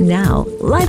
Now, Light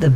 The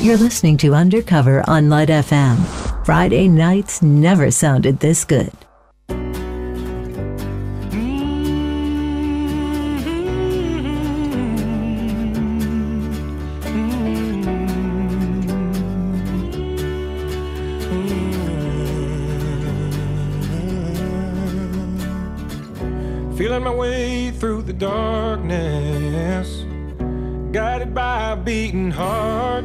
You're listening to Undercover on Light FM. Friday nights never sounded this good. Feeling my way through the darkness, guided by a beating heart.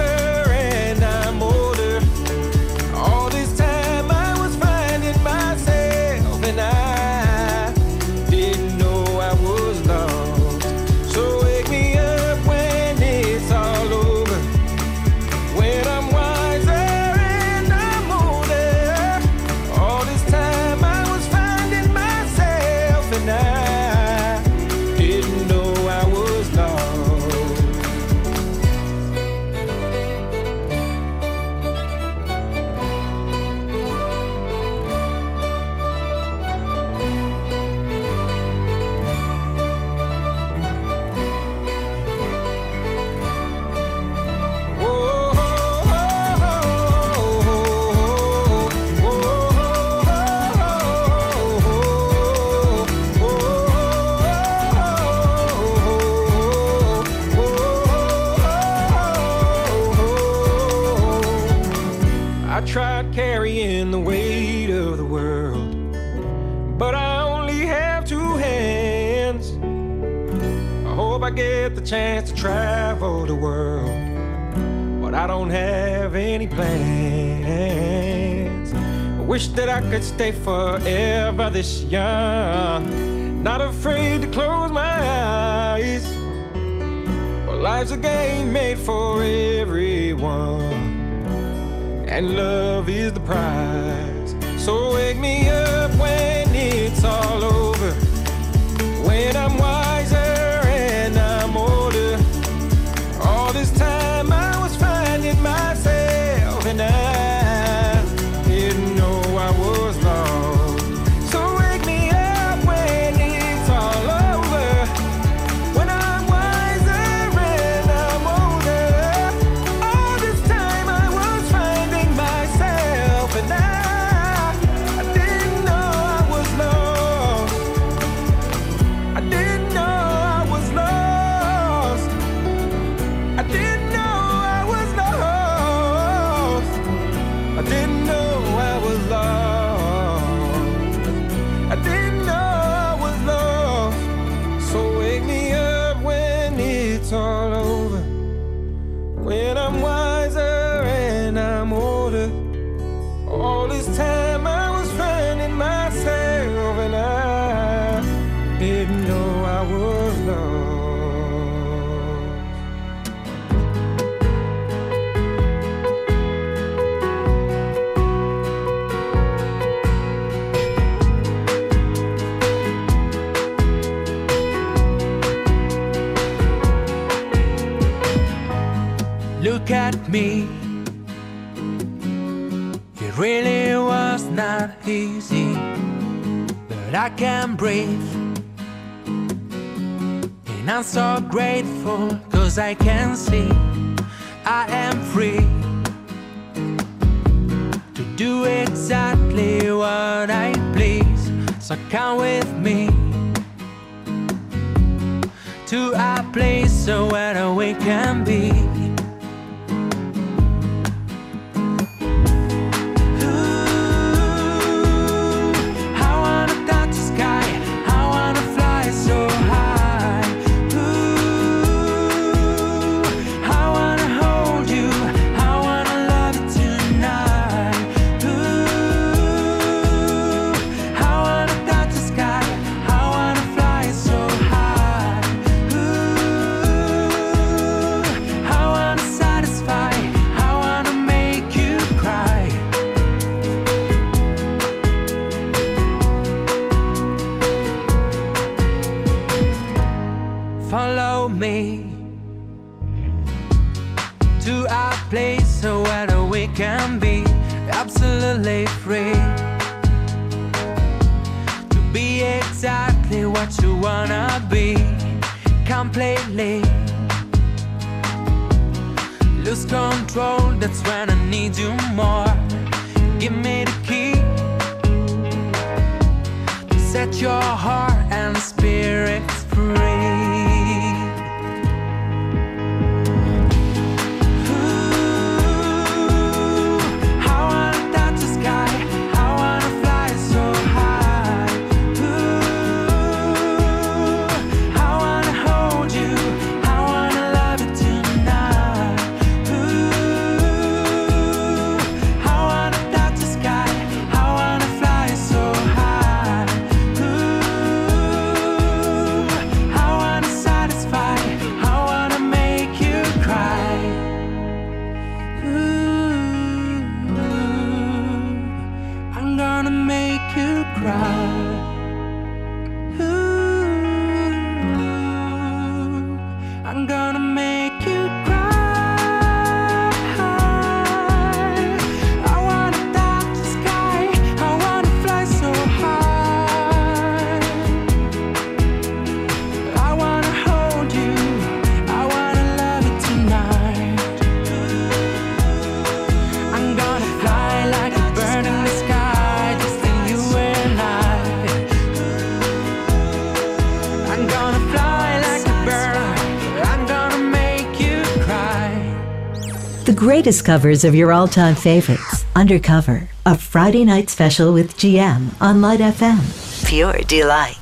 and I'm older. All this time I was finding myself and I didn't know I was lost. So wake me up when it's all over, when I'm wiser and I'm older. All this time I was finding myself and I didn't know I was lost. I tried carrying the weight of the world, but I only have two hands. I hope I get the chance to travel the world, but I don't have any plans. I wish that I could stay forever this young, not afraid to close my eyes. Well, life's a game made for everyone, and love is the prize. So wake me up when it's all over, when I'm wiser and I'm older. All this time I was finding myself and I didn't know I was lost. So wake me up when it's all over, when I'm wiser and I'm older. All this time I was finding myself and I didn't know I was lost. I didn't know I was lost. I didn't know I was lost. I didn't know I was lost. I didn't know I was lost. So wake me up when it's all over, when I'm wiser and I'm older. All this time I was finding myself and I didn't know I was lost. Look at me, it really was not easy, but I can breathe, and I'm so grateful, cause I can see I am free to do exactly what I please. So come with me to a place so where we can be. I wanna touch the sky, I wanna fly so high. I wanna hold you, I wanna love you tonight. I wanna touch the sky, I wanna fly so high. I follow me to a place where we can be absolutely free to be exactly what you wanna be, completely lose control. That's when I need you more. Give me the key to set your heart and spirit free. Greatest covers of your all-time favorites. Undercover, a Friday night special with GM on Light FM. Pure delight.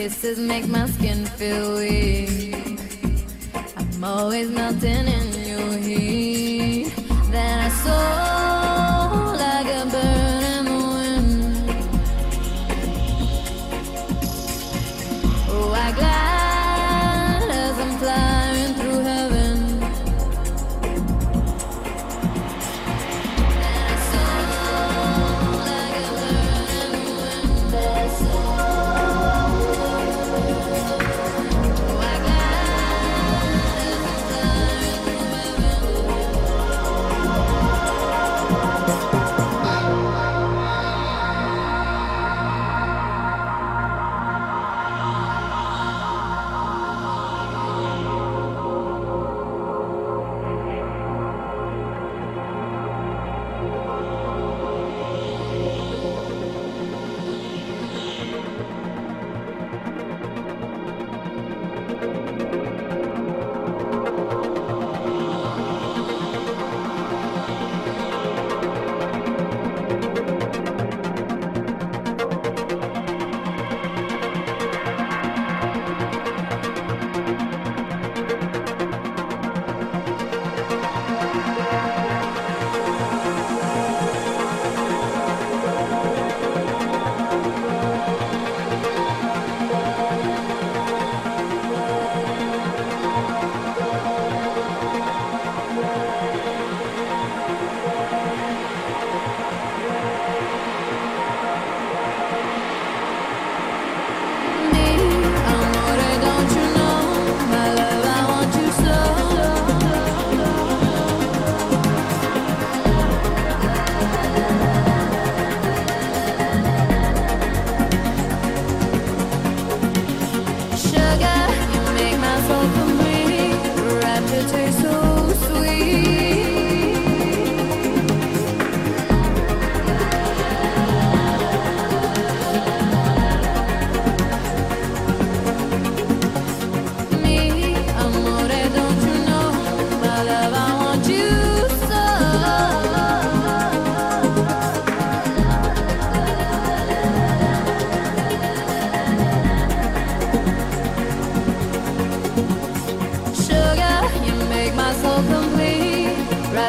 Kisses make my skin feel weak. I'm always melting in your heat. Then I soar like a bird in the wind. Oh, I glide as I'm flying through heaven. Then I soar like a bird in the wind. Then I soar.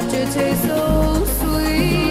But you taste so sweet.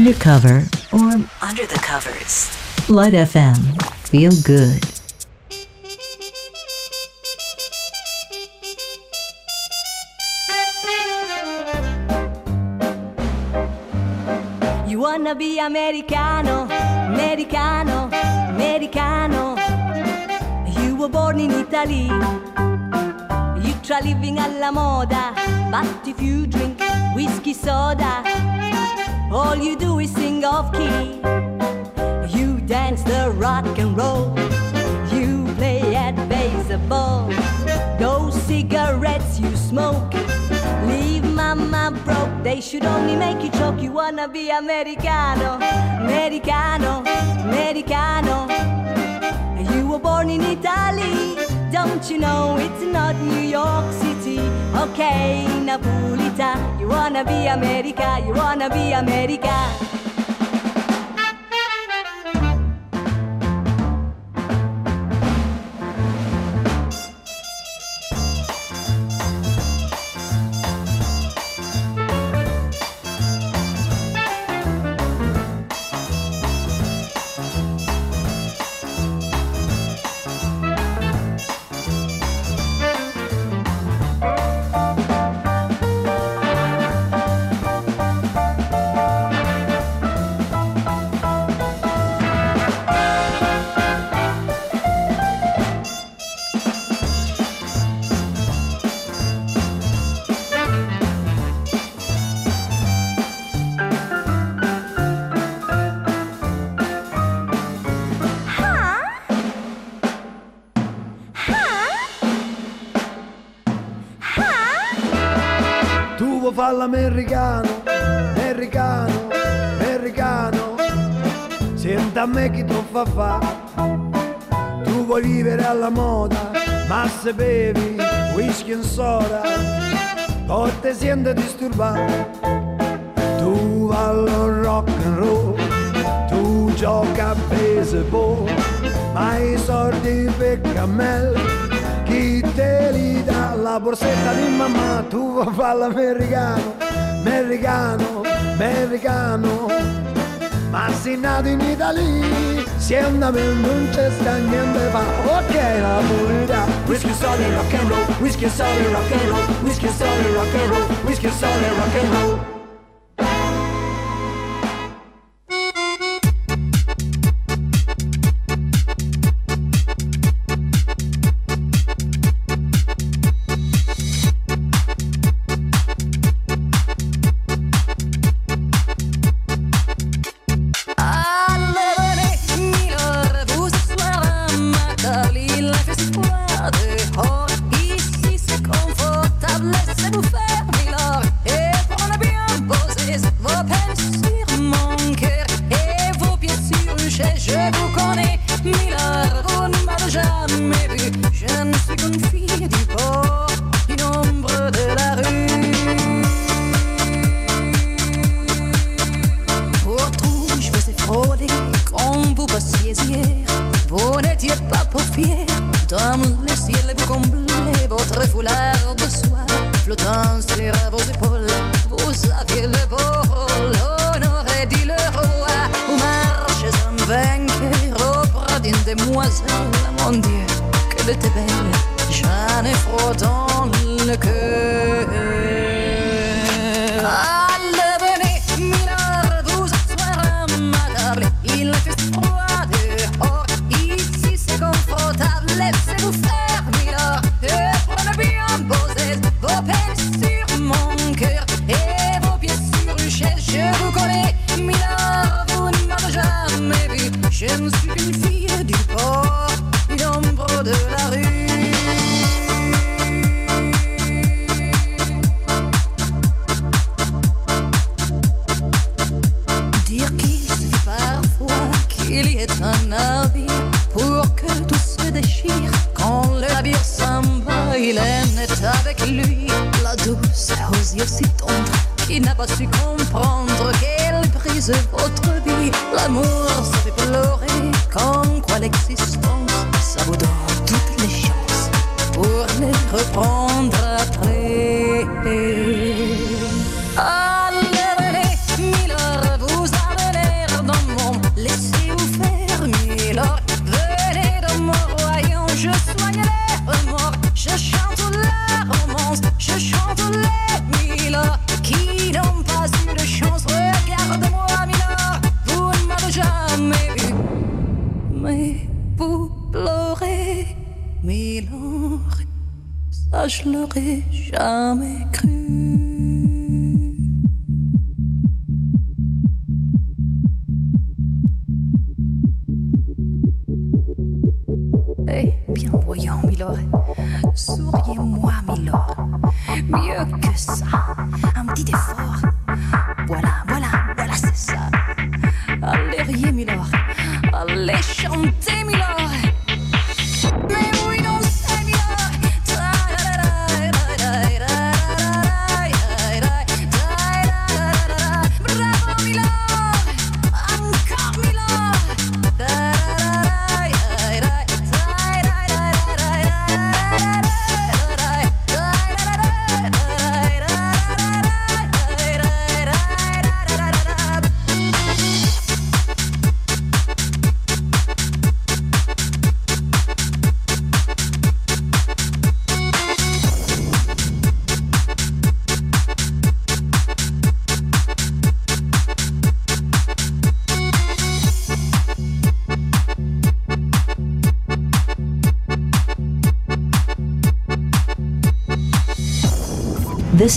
Undercover or Under the Covers. Light FM. Feel good. You wanna be Americano, Americano, Americano. You were born in Italy. You try living alla moda, but if you drink whiskey soda, all you do is sing off-key. You dance the rock and roll. You play at baseball. Those cigarettes you smoke leave mama broke. They should only make you choke. You wanna be Americano, Americano, Americano. You were born in Italy. Don't you know it's not New York City? Ok, Napolita, you wanna be America, you wanna be America. Americano, americano, americano, senta a me chi troppo fa. Tu vuoi vivere alla moda, ma se bevi whisky in soda, o te senti disturbato. Tu ballo rock and roll, tu gioca a baseball, ma i soldi per cammello chi te li dà? La borsetta di mamma. Tu fa l'americano, americano, americano, ma sei nato in Italia, siamo a me non c'è sta niente fa. Ok, la verità. Whisky, soda, rock and roll, whisky, soda, rock and roll, whisky, soda, rock and roll, whisky, soda, rock and roll. This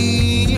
Be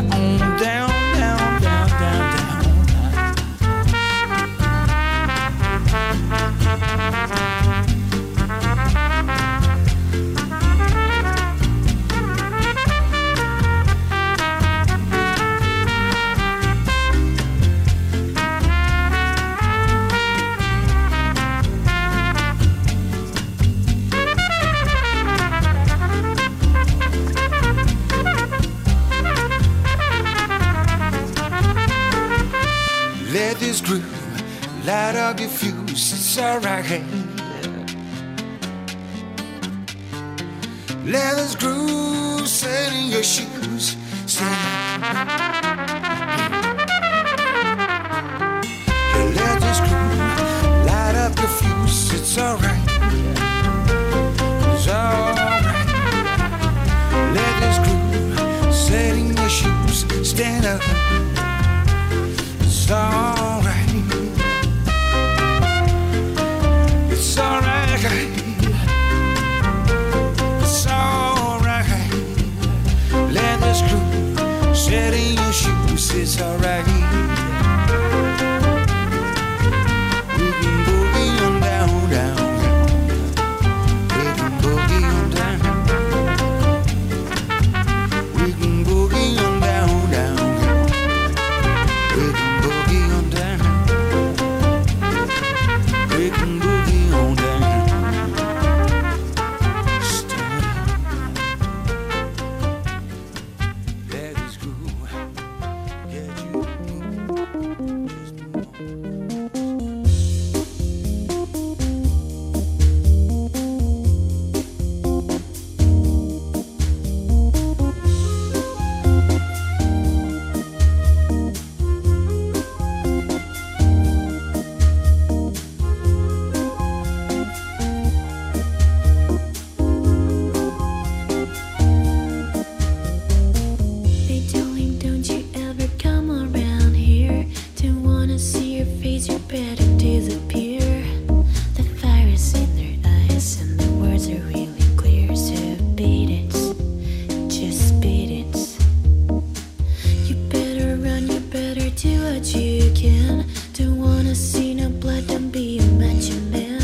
a macho man.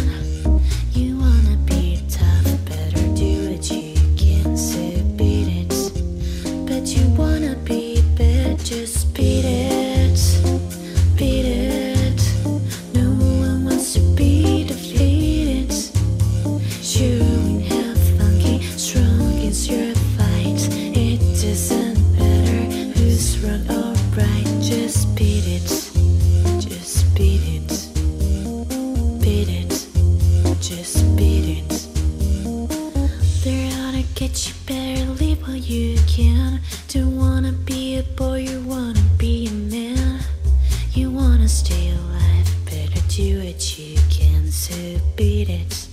You wanna be tough, stay alive. Better do it, you can, so beat it.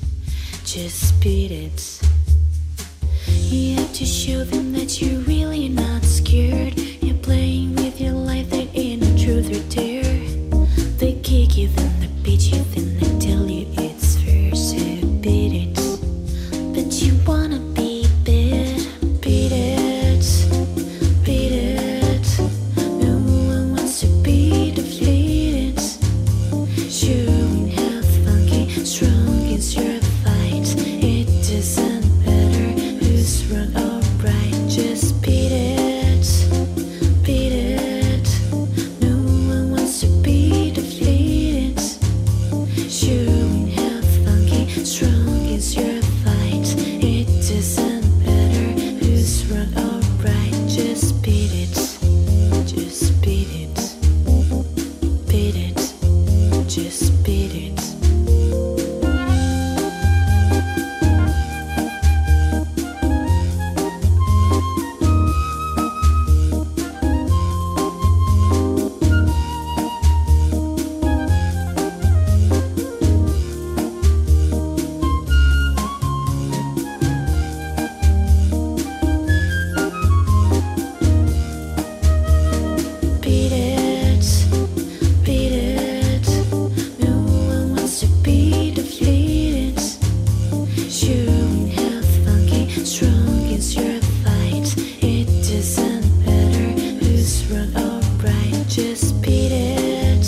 Just beat it. You have to show them that you're really not scared. You're playing with your life, that ain't no truth or dare. They kick you, then they beat you, then they tell you it's fair, so beat it. But you wanna be bit, beat it, beat it. No one wants to be defeated. Showing how funky, strong is your fight. It doesn't matter who's wrong or right, just beat it, beat it. No one wants to be defeated. Showing how funky, strong is your fight. It doesn't matter who's wrong or right, just beat it, just beat it, beat it, just beat it. Beat it,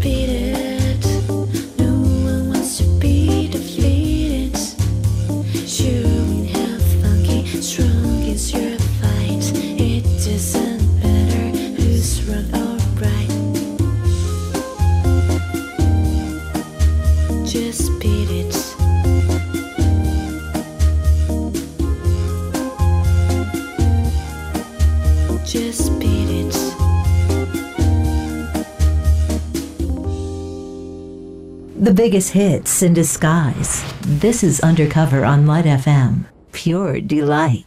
beat it. No one wants to be defeated. Showing how funky, strong is your fight. It doesn't matter who's wrong or right, just beat it, beat it. No one wants to be defeated. Showing how funky, strong is your fight. It doesn't matter who's wrong or right, just beat it. Just beat it. The biggest hits in disguise. This is Undercover on Light FM. Pure delight.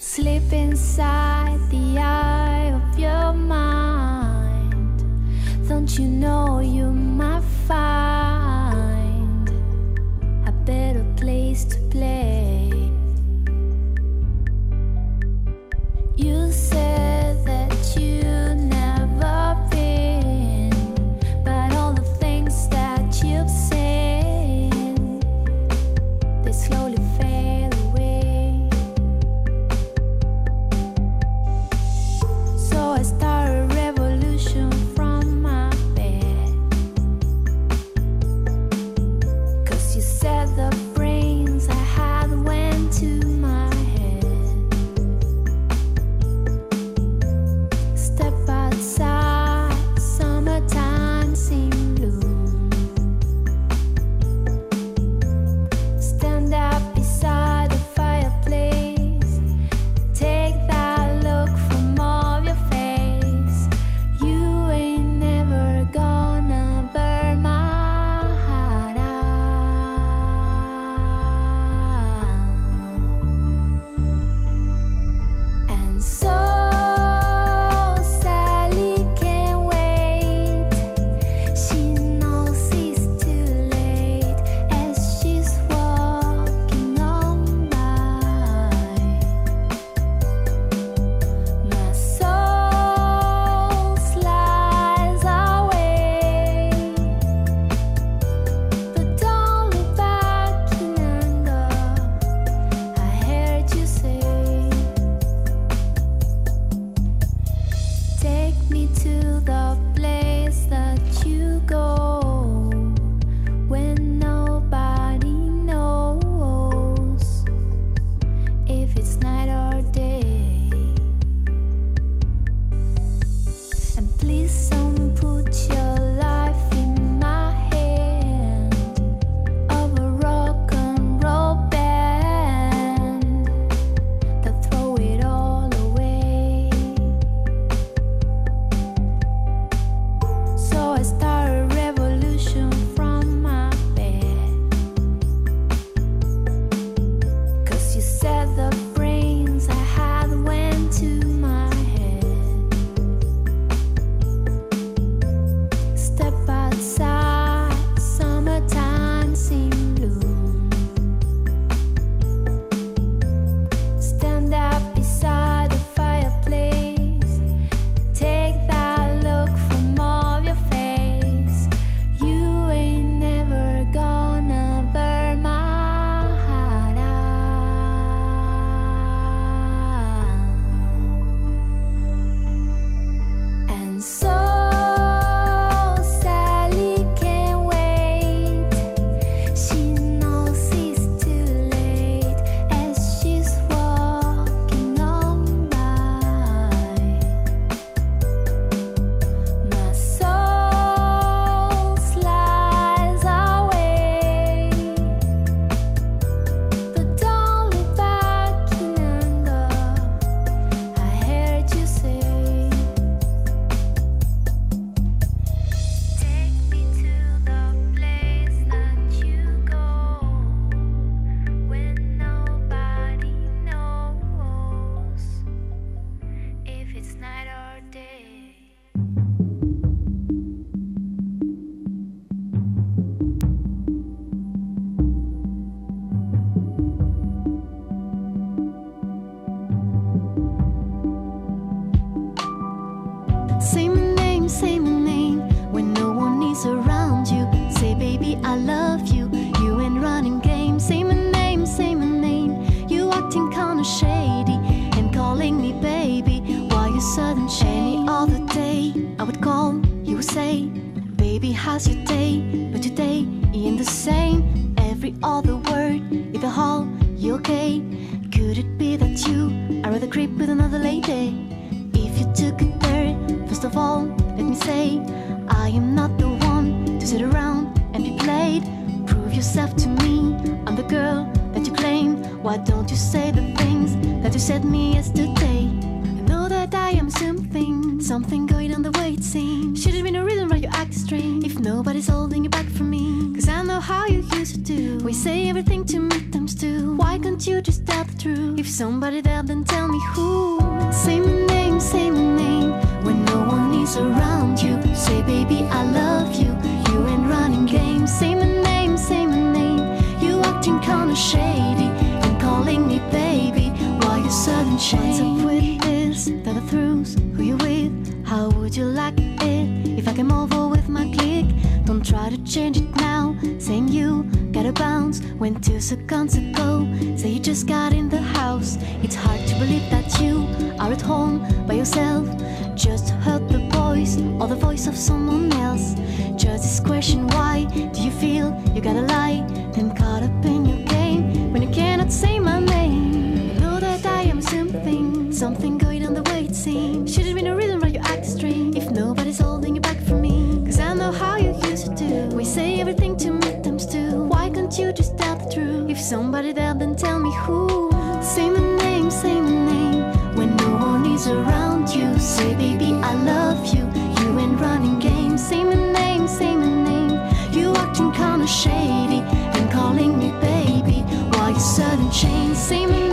Slip inside the eye of your mind. Don't you know you might find a better place to play? You said that you never been, but all the things that you've seen, they slowly fade away. So I start a revolution from my bed. someone shady and calling me baby. Why you sudden change? Any other day I would call, you would say, baby, how's your day? But today ain't the same. Every other word, if at all, you okay? Could it be that you are rather creep with another lady? If you took it there, first of all, let me say, I am not the one to sit around and be played. Prove yourself to me, I'm the girl that you claim. Why don't you say the things that you said me yesterday? I know that I am something going on the way it seems. Should've been a reason why you act strange, if nobody's holding you back from me. Cause I know how you used to do, we say everything to me times two. Why can't you just tell the truth? If somebody there, then tell me who. Say my name, when no one is around you. Say baby, I love you, you ain't running games. Say my name, you acting kinda shady and calling me baby. Why you sudden change? What's up with this? That I threw who you with? How would you like it if I came over with my clique? Don't try to change it now, saying you gotta bounce when 2 seconds ago say you just got in the house. It's hard to believe that you are at home by yourself. Just heard the voice or the voice of someone else. Just this question, why do you feel you gotta lie? Then caught up in your game when you cannot say my name. I know that I am something going on the way it seems. Should've been a reason why you act strange, if nobody's holding you back from me. Cause I know how you used to do, we say everything to me times two. Why can't you just tell the truth? If somebody there, then tell me who. Say my name, when no one is around you. Say baby, I love you, you ain't running games. Say my name, you acting kinda shady and calling me baby. Why you sudden change? Say my name,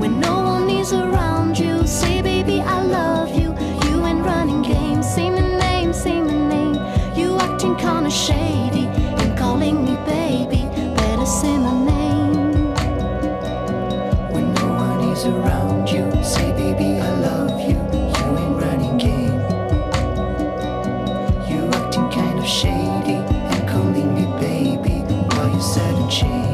when no one is around you. Say baby, I love you, you ain't running games. Say my name, you acting kinda shady and calling me baby. Better say my name. Around you, say baby, I love you, you ain't running game. You acting kind of shady and calling me baby. Why you sudden change?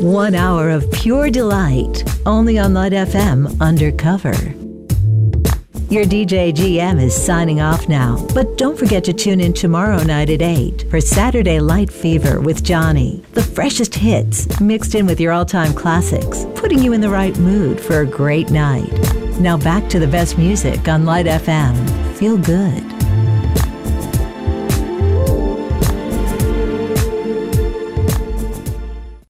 One hour of pure delight, only on Light FM Undercover. Your DJ GM is signing off now, but don't forget to tune in tomorrow night at 8 for Saturday Light Fever with Johnny. The freshest hits mixed in with your all-time classics, putting you in the right mood for a great night. Now back to the best music on Light FM. Feel good.